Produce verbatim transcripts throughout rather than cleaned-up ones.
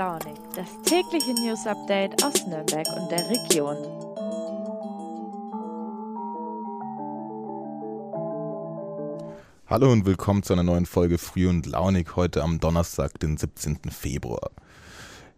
Launig, das tägliche News-Update aus Nürnberg und der Region. Hallo und willkommen zu einer neuen Folge Früh und Launig, heute am Donnerstag, den siebzehnten Februar.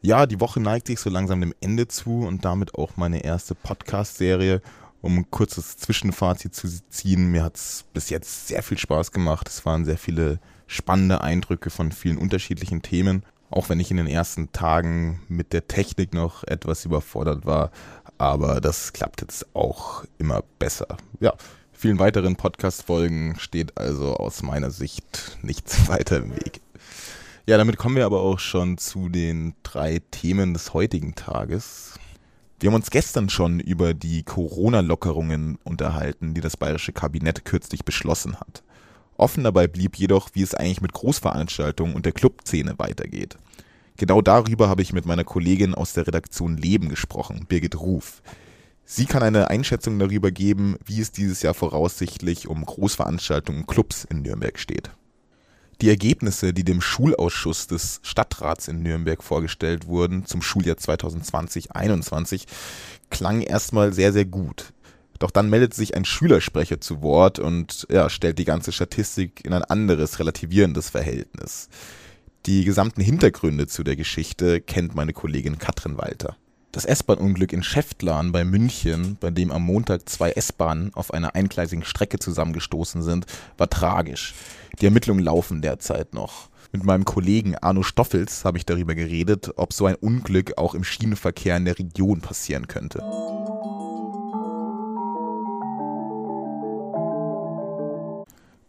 Ja, die Woche neigt sich so langsam dem Ende zu und damit auch meine erste Podcast-Serie. Um ein kurzes Zwischenfazit zu ziehen, mir hat es bis jetzt sehr viel Spaß gemacht. Es waren sehr viele spannende Eindrücke von vielen unterschiedlichen Themen. Auch wenn ich in den ersten Tagen mit der Technik noch etwas überfordert war. Aber das klappt jetzt auch immer besser. Ja, vielen weiteren Podcast-Folgen steht also aus meiner Sicht nichts weiter im Weg. Ja, damit kommen wir aber auch schon zu den drei Themen des heutigen Tages. Wir haben uns gestern schon über die Corona-Lockerungen unterhalten, die das bayerische Kabinett kürzlich beschlossen hat. Offen dabei blieb jedoch, wie es eigentlich mit Großveranstaltungen und der Clubszene weitergeht. Genau darüber habe ich mit meiner Kollegin aus der Redaktion Leben gesprochen, Birgit Ruf. Sie kann eine Einschätzung darüber geben, wie es dieses Jahr voraussichtlich um Großveranstaltungen und Clubs in Nürnberg steht. Die Ergebnisse, die dem Schulausschuss des Stadtrats in Nürnberg vorgestellt wurden zum Schuljahr zwanzig zwanzig einundzwanzig, klangen erstmal sehr, sehr gut. Doch dann meldet sich ein Schülersprecher zu Wort und ja, stellt die ganze Statistik in ein anderes, relativierendes Verhältnis. Die gesamten Hintergründe zu der Geschichte kennt meine Kollegin Katrin Walter. Das S-Bahn-Unglück in Schäftlarn bei München, bei dem am Montag zwei S-Bahnen auf einer eingleisigen Strecke zusammengestoßen sind, war tragisch. Die Ermittlungen laufen derzeit noch. Mit meinem Kollegen Arno Stoffels habe ich darüber geredet, ob so ein Unglück auch im Schienenverkehr in der Region passieren könnte.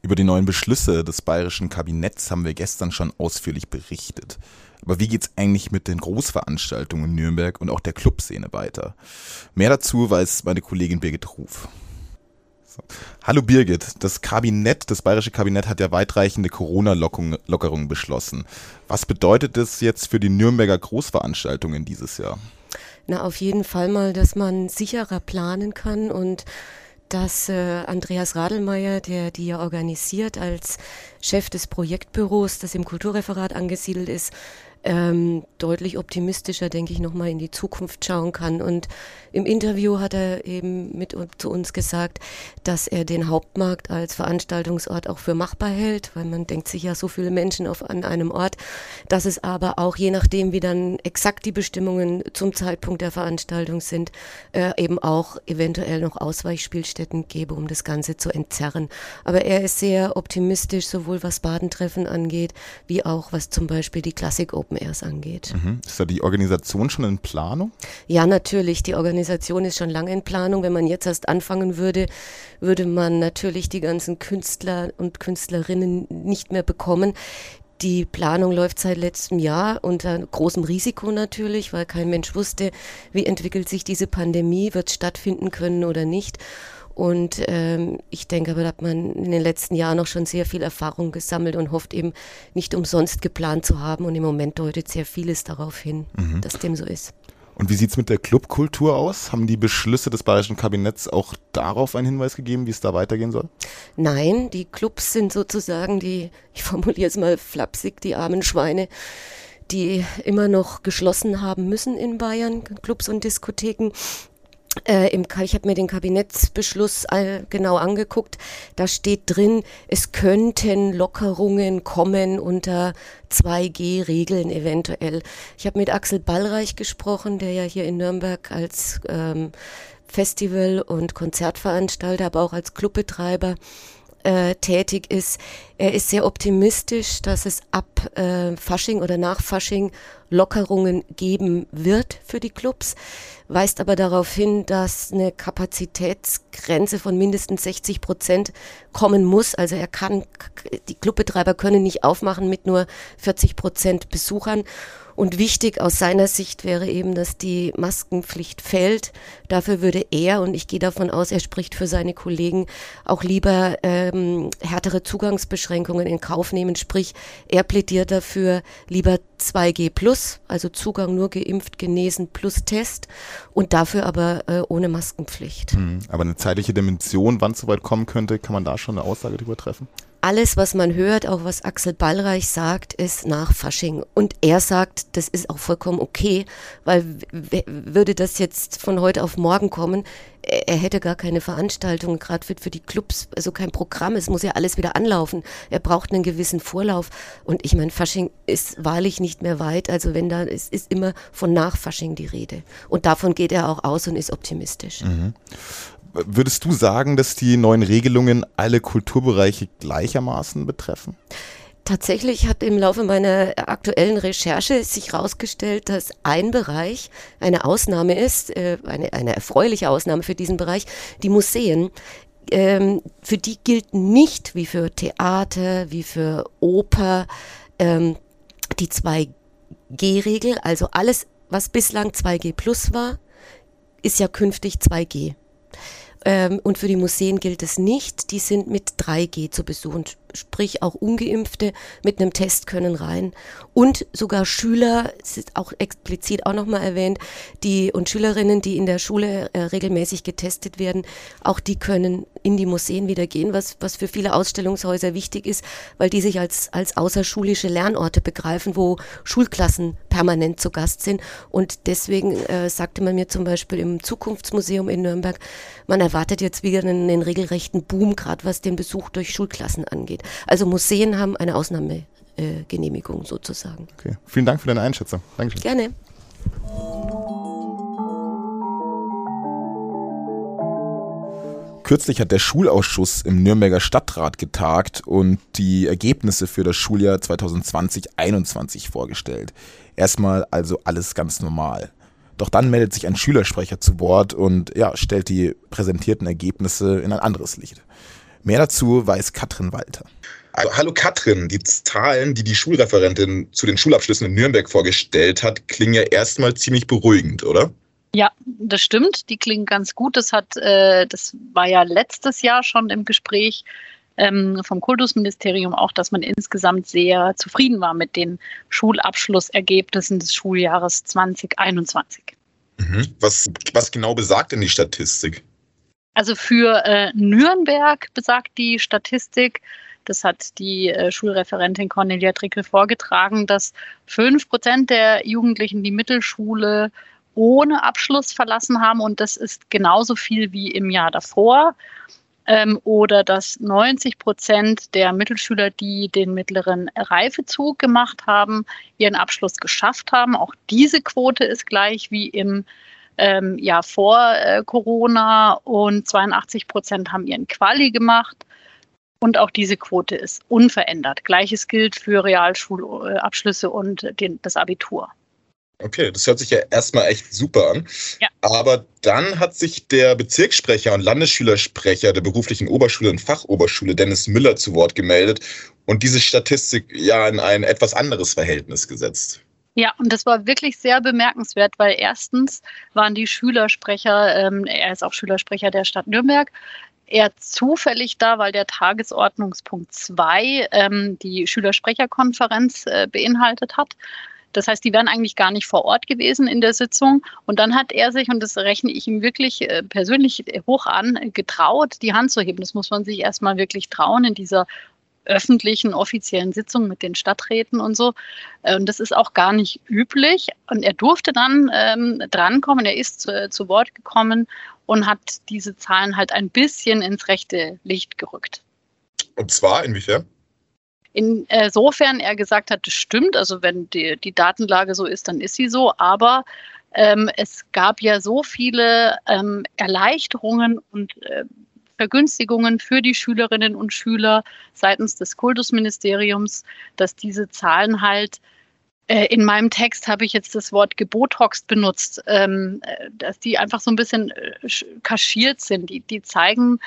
Über die neuen Beschlüsse des bayerischen Kabinetts haben wir gestern schon ausführlich berichtet. Aber wie geht's eigentlich mit den Großveranstaltungen in Nürnberg und auch der Clubszene weiter? Mehr dazu weiß meine Kollegin Birgit Ruf. So. Hallo Birgit, das Kabinett, das bayerische Kabinett hat ja weitreichende Corona-Lockerungen beschlossen. Was bedeutet das jetzt für die Nürnberger Großveranstaltungen dieses Jahr? Na, auf jeden Fall mal, dass man sicherer planen kann und dass äh, Andreas Radlmeier, der die ja organisiert, als Chef des Projektbüros, das im Kulturreferat angesiedelt ist, ähm, deutlich optimistischer, denke ich, nochmal in die Zukunft schauen kann. Und im Interview hat er eben mit zu uns gesagt, dass er den Hauptmarkt als Veranstaltungsort auch für machbar hält, weil man denkt sich ja so viele Menschen auf, an einem Ort, dass es aber auch je nachdem, wie dann exakt die Bestimmungen zum Zeitpunkt der Veranstaltung sind, äh, eben auch eventuell noch Ausweichspielstätten gäbe, um das Ganze zu entzerren. Aber er ist sehr optimistisch, sowohl was Baden-Treffen angeht, wie auch was zum Beispiel die Classic Open Airs angeht. Mhm. Ist da die Organisation schon in Planung? Ja, natürlich. Die Organisation ist schon lange in Planung. Wenn man jetzt erst anfangen würde, würde man natürlich die ganzen Künstler und Künstlerinnen nicht mehr bekommen. Die Planung läuft seit letztem Jahr unter großem Risiko natürlich, weil kein Mensch wusste, wie entwickelt sich diese Pandemie, wird es stattfinden können oder nicht. Und ähm, ich denke aber, da hat man in den letzten Jahren noch schon sehr viel Erfahrung gesammelt und hofft eben nicht umsonst geplant zu haben. Und im Moment deutet sehr vieles darauf hin, mhm. dass dem so ist. Und wie sieht es mit der Clubkultur aus? Haben die Beschlüsse des bayerischen Kabinetts auch darauf einen Hinweis gegeben, wie es da weitergehen soll? Nein, die Clubs sind sozusagen die, ich formuliere es mal flapsig, die armen Schweine, die immer noch geschlossen haben müssen in Bayern, Clubs und Diskotheken. Äh, im, ich habe mir den Kabinettsbeschluss äh, genau angeguckt, da steht drin, es könnten Lockerungen kommen unter zwei G Regeln eventuell. Ich habe mit Axel Ballreich gesprochen, der ja hier in Nürnberg als ähm, Festival- und Konzertveranstalter, aber auch als Clubbetreiber äh, tätig ist. Er ist sehr optimistisch, dass es ab äh, Fasching oder nach Fasching Lockerungen geben wird für die Clubs, weist aber darauf hin, dass eine Kapazitätsgrenze von mindestens sechzig Prozent kommen muss. Also er kann, die Clubbetreiber können nicht aufmachen mit nur vierzig Prozent Besuchern. Und wichtig aus seiner Sicht wäre eben, dass die Maskenpflicht fällt. Dafür würde er, und ich gehe davon aus, er spricht für seine Kollegen, auch lieber ähm, härtere Zugangsbeschränkungen in Kauf nehmen. Sprich, er plädiert dafür, lieber zwei G plus, also Zugang nur geimpft, genesen plus Test und dafür aber äh, ohne Maskenpflicht. Mhm. Aber eine zeitliche Dimension, wann es soweit kommen könnte, kann man da schon eine Aussage drüber treffen? alles, was man hört, auch was Axel Ballreich sagt, ist nach Fasching. Und er sagt, das ist auch vollkommen okay, weil w- würde das jetzt von heute auf morgen kommen, er, er hätte gar keine Veranstaltung, gerade für, für die Clubs, also kein Programm, es muss ja alles wieder anlaufen. Er braucht einen gewissen Vorlauf. Und ich meine, Fasching ist wahrlich nicht mehr weit, also wenn da, es ist immer von nach Fasching die Rede. Und davon geht er auch aus und ist optimistisch. Mhm. Würdest du sagen, dass die neuen Regelungen alle Kulturbereiche gleichermaßen betreffen? Tatsächlich hat im Laufe meiner aktuellen Recherche sich herausgestellt, dass ein Bereich eine Ausnahme ist, eine, eine erfreuliche Ausnahme für diesen Bereich, die Museen. Für die gilt nicht, wie für Theater, wie für Oper, die zwei G Regel. Also alles, was bislang zwei G plus war, ist ja künftig zwei G. Und für die Museen gilt es nicht, die sind mit drei G zu besuchen, sprich auch Ungeimpfte mit einem Test können rein und sogar Schüler, es ist auch explizit auch nochmal erwähnt, die und Schülerinnen, die in der Schule äh, regelmäßig getestet werden, auch die können in die Museen wieder gehen, was, was für viele Ausstellungshäuser wichtig ist, weil die sich als, als außerschulische Lernorte begreifen, wo Schulklassen permanent zu Gast sind. Und deswegen äh, sagte man mir zum Beispiel im Zukunftsmuseum in Nürnberg, man erwartet jetzt wieder einen, einen regelrechten Boom, gerade was den Besuch durch Schulklassen angeht. Also Museen haben eine Ausnahmegenehmigung äh, sozusagen. Okay. Vielen Dank für deine Einschätzung. Dankeschön. Gerne. Kürzlich hat der Schulausschuss im Nürnberger Stadtrat getagt und die Ergebnisse für das Schuljahr zwanzig zwanzig einundzwanzig vorgestellt. Erstmal also alles ganz normal. Doch dann meldet sich ein Schülersprecher zu Wort und ja, stellt die präsentierten Ergebnisse in ein anderes Licht. Mehr dazu weiß Katrin Walter. Also, hallo Katrin, die Zahlen, die die Schulreferentin zu den Schulabschlüssen in Nürnberg vorgestellt hat, klingen ja erstmal ziemlich beruhigend, oder? Ja, das stimmt, die klingen ganz gut. Das hat, äh, das war ja letztes Jahr schon im Gespräch ähm, vom Kultusministerium auch, dass man insgesamt sehr zufrieden war mit den Schulabschlussergebnissen des Schuljahres zwanzig einundzwanzig. Mhm. Was, was genau besagt denn die Statistik? Also für äh, Nürnberg besagt die Statistik, das hat die äh, Schulreferentin Cornelia Trickel vorgetragen, dass fünf Prozent der Jugendlichen die Mittelschule ohne Abschluss verlassen haben und das ist genauso viel wie im Jahr davor. Ähm, oder dass neunzig Prozent der Mittelschüler, die den mittleren Reifezug gemacht haben, ihren Abschluss geschafft haben. Auch diese Quote ist gleich wie im Ähm, ja, vor äh, Corona und zweiundachtzig Prozent haben ihren Quali gemacht und auch diese Quote ist unverändert. Gleiches gilt für Realschulabschlüsse und den, das Abitur. Okay, das hört sich ja erstmal echt super an. Ja. Aber dann hat sich der Bezirkssprecher und Landesschülersprecher der beruflichen Oberschule und Fachoberschule, Dennis Müller, zu Wort gemeldet und diese Statistik ja in ein etwas anderes Verhältnis gesetzt. Ja, und das war wirklich sehr bemerkenswert, weil erstens waren die Schülersprecher, ähm, er ist auch Schülersprecher der Stadt Nürnberg, eher zufällig da, weil der Tagesordnungspunkt zwei ähm, die Schülersprecherkonferenz äh, beinhaltet hat. Das heißt, die wären eigentlich gar nicht vor Ort gewesen in der Sitzung. Und dann hat er sich, und das rechne ich ihm wirklich persönlich hoch an, getraut, die Hand zu heben. Das muss man sich erstmal wirklich trauen in dieser öffentlichen, offiziellen Sitzungen mit den Stadträten und so. Und das ist auch gar nicht üblich. Und er durfte dann ähm, drankommen, er ist zu, zu Wort gekommen und hat diese Zahlen halt ein bisschen ins rechte Licht gerückt. Und zwar inwiefern? Insofern er gesagt hat, das stimmt, also wenn die, die Datenlage so ist, dann ist sie so, aber ähm, es gab ja so viele ähm, Erleichterungen und äh, Vergünstigungen für die Schülerinnen und Schüler seitens des Kultusministeriums, dass diese Zahlen halt, äh, in meinem Text habe ich jetzt das Wort gebotoxt benutzt, ähm, dass die einfach so ein bisschen äh, kaschiert sind. Die, die zeigen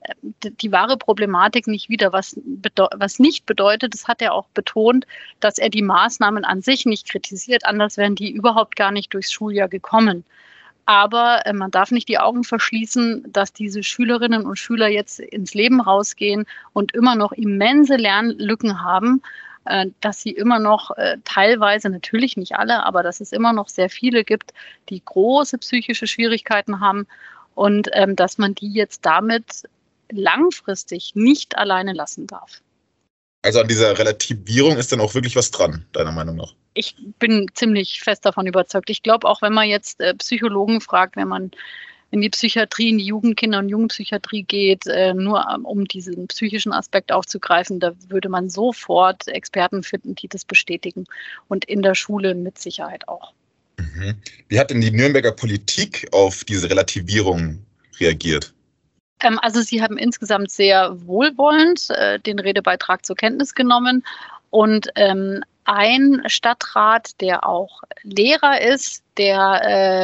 äh, die, die wahre Problematik nicht wieder, was, bede- was nicht bedeutet, das hat er auch betont, dass er die Maßnahmen an sich nicht kritisiert, anders wären die überhaupt gar nicht durchs Schuljahr gekommen. Aber man darf nicht die Augen verschließen, dass diese Schülerinnen und Schüler jetzt ins Leben rausgehen und immer noch immense Lernlücken haben, dass sie immer noch teilweise, natürlich nicht alle, aber dass es immer noch sehr viele gibt, die große psychische Schwierigkeiten haben und dass man die jetzt damit langfristig nicht alleine lassen darf. Also an dieser Relativierung ist dann auch wirklich was dran, deiner Meinung nach? Ich bin ziemlich fest davon überzeugt. Ich glaube, auch wenn man jetzt äh, Psychologen fragt, wenn man in die Psychiatrie, in die Jugendkinder- und Jugendpsychiatrie geht, äh, nur um diesen psychischen Aspekt aufzugreifen, da würde man sofort Experten finden, die das bestätigen. Und in der Schule mit Sicherheit auch. Mhm. Wie hat denn die Nürnberger Politik auf diese Relativierung reagiert? Also sie haben insgesamt sehr wohlwollend äh, den Redebeitrag zur Kenntnis genommen. Und ähm, ein Stadtrat, der auch Lehrer ist, der,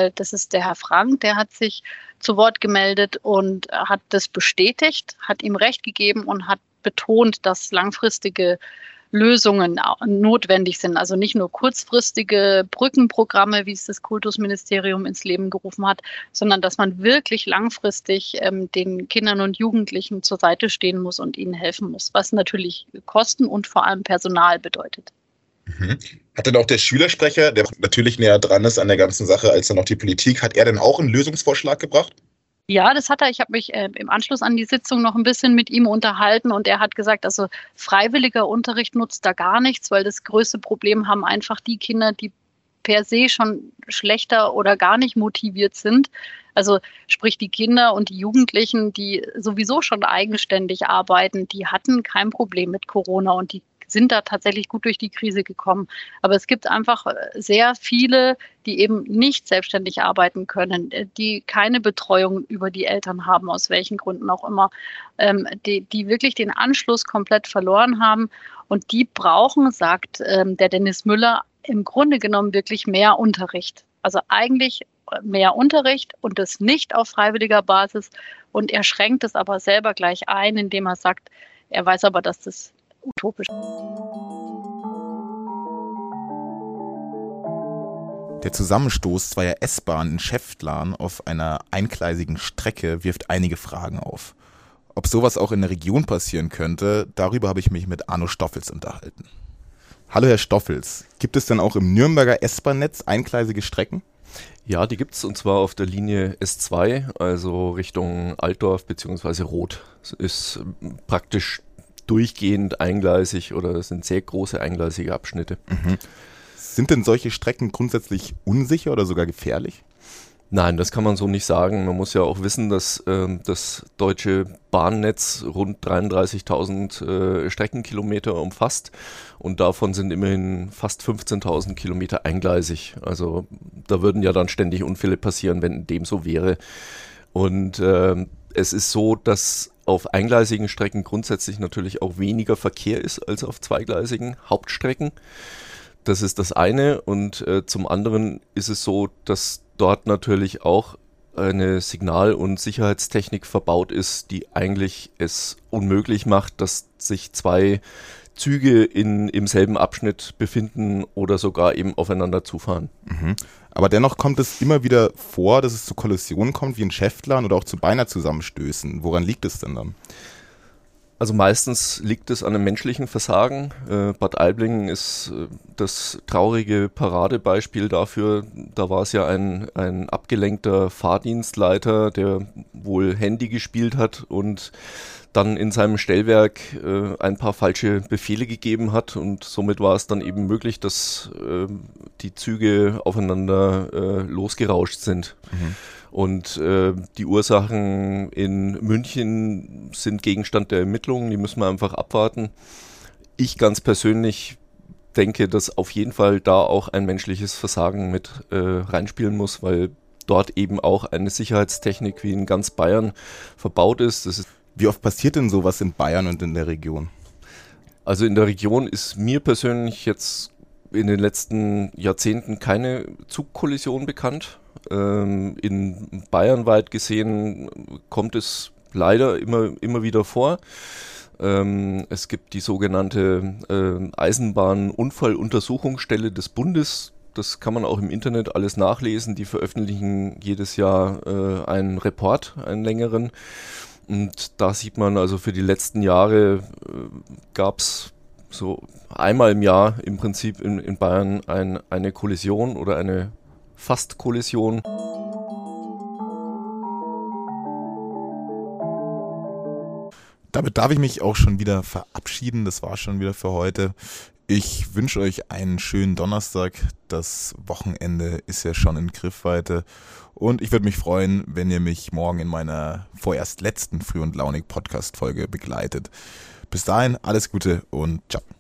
äh, das ist der Herr Frank, der hat sich zu Wort gemeldet und hat das bestätigt, hat ihm Recht gegeben und hat betont, dass langfristige Lösungen notwendig sind. Also nicht nur kurzfristige Brückenprogramme, wie es das Kultusministerium ins Leben gerufen hat, sondern dass man wirklich langfristig ähm, den Kindern und Jugendlichen zur Seite stehen muss und ihnen helfen muss, was natürlich Kosten und vor allem Personal bedeutet. Mhm. Hat denn auch der Schülersprecher, der natürlich näher dran ist an der ganzen Sache als dann auch die Politik, hat er denn auch einen Lösungsvorschlag gebracht? Ja, das hat er. Ich habe mich äh, im Anschluss an die Sitzung noch ein bisschen mit ihm unterhalten und er hat gesagt, also freiwilliger Unterricht nutzt da gar nichts, weil das größte Problem haben einfach die Kinder, die per se schon schlechter oder gar nicht motiviert sind. Also sprich die Kinder und die Jugendlichen, die sowieso schon eigenständig arbeiten, die hatten kein Problem mit Corona und die sind da tatsächlich gut durch die Krise gekommen. Aber es gibt einfach sehr viele, die eben nicht selbstständig arbeiten können, die keine Betreuung über die Eltern haben, aus welchen Gründen auch immer, die, die wirklich den Anschluss komplett verloren haben. Und die brauchen, sagt der Dennis Müller, im Grunde genommen wirklich mehr Unterricht. Also eigentlich mehr Unterricht und das nicht auf freiwilliger Basis. Und er schränkt es aber selber gleich ein, indem er sagt, er weiß aber, dass das utopisch. Der Zusammenstoß zweier S-Bahnen in Schäftlarn auf einer eingleisigen Strecke wirft einige Fragen auf. Ob sowas auch in der Region passieren könnte, darüber habe ich mich mit Arno Stoffels unterhalten. Hallo Herr Stoffels, gibt es denn auch im Nürnberger S-Bahn-Netz eingleisige Strecken? Ja, die gibt es und zwar auf der Linie S zwei, also Richtung Altdorf bzw. Roth. Es ist praktisch durchgehend eingleisig oder das sind sehr große eingleisige Abschnitte. Mhm. Sind denn solche Strecken grundsätzlich unsicher oder sogar gefährlich? Nein, das kann man so nicht sagen. Man muss ja auch wissen, dass äh, das deutsche Bahnnetz rund dreiunddreißigtausend äh, Streckenkilometer umfasst und davon sind immerhin fast fünfzehntausend Kilometer eingleisig. Also da würden ja dann ständig Unfälle passieren, wenn dem so wäre. Und äh, es ist so, dass auf eingleisigen Strecken grundsätzlich natürlich auch weniger Verkehr ist als auf zweigleisigen Hauptstrecken. Das ist das eine und äh, zum anderen ist es so, dass dort natürlich auch eine Signal- und Sicherheitstechnik verbaut ist, die eigentlich es unmöglich macht, dass sich zwei Züge in, im selben Abschnitt befinden oder sogar eben aufeinander zufahren. Mhm. Aber dennoch kommt es immer wieder vor, dass es zu Kollisionen kommt, wie in Schäftlarn oder auch zu Beinahe-Zusammenstößen. Woran liegt es denn dann? Also meistens liegt es an einem menschlichen Versagen. Äh, Bad Aibling ist äh, das traurige Paradebeispiel dafür. Da war es ja ein, ein abgelenkter Fahrdienstleiter, der wohl Handy gespielt hat und dann in seinem Stellwerk äh, ein paar falsche Befehle gegeben hat und somit war es dann eben möglich, dass äh, die Züge aufeinander äh, losgerauscht sind. Mhm. Und äh, die Ursachen in München sind Gegenstand der Ermittlungen, die müssen wir einfach abwarten. Ich ganz persönlich denke, dass auf jeden Fall da auch ein menschliches Versagen mit äh, reinspielen muss, weil dort eben auch eine Sicherheitstechnik wie in ganz Bayern verbaut ist. Das ist Wie oft passiert denn sowas in Bayern und in der Region? Also in der Region ist mir persönlich jetzt in den letzten Jahrzehnten keine Zugkollision bekannt. Ähm, in Bayern weit gesehen kommt es leider immer, immer wieder vor. Ähm, es gibt die sogenannte äh, Eisenbahnunfalluntersuchungsstelle des Bundes. Das kann man auch im Internet alles nachlesen. Die veröffentlichen jedes Jahr äh, einen Report, einen längeren. Und da sieht man also für die letzten Jahre äh, gab es so einmal im Jahr im Prinzip in, in Bayern ein, eine Kollision oder eine Fast-Kollision. Damit darf ich mich auch schon wieder verabschieden. Das war schon wieder für heute. Ich wünsche euch einen schönen Donnerstag. Das Wochenende ist ja schon in Griffweite. Und ich würde mich freuen, wenn ihr mich morgen in meiner vorerst letzten Früh und Launig Podcast-Folge begleitet. Bis dahin, alles Gute und ciao.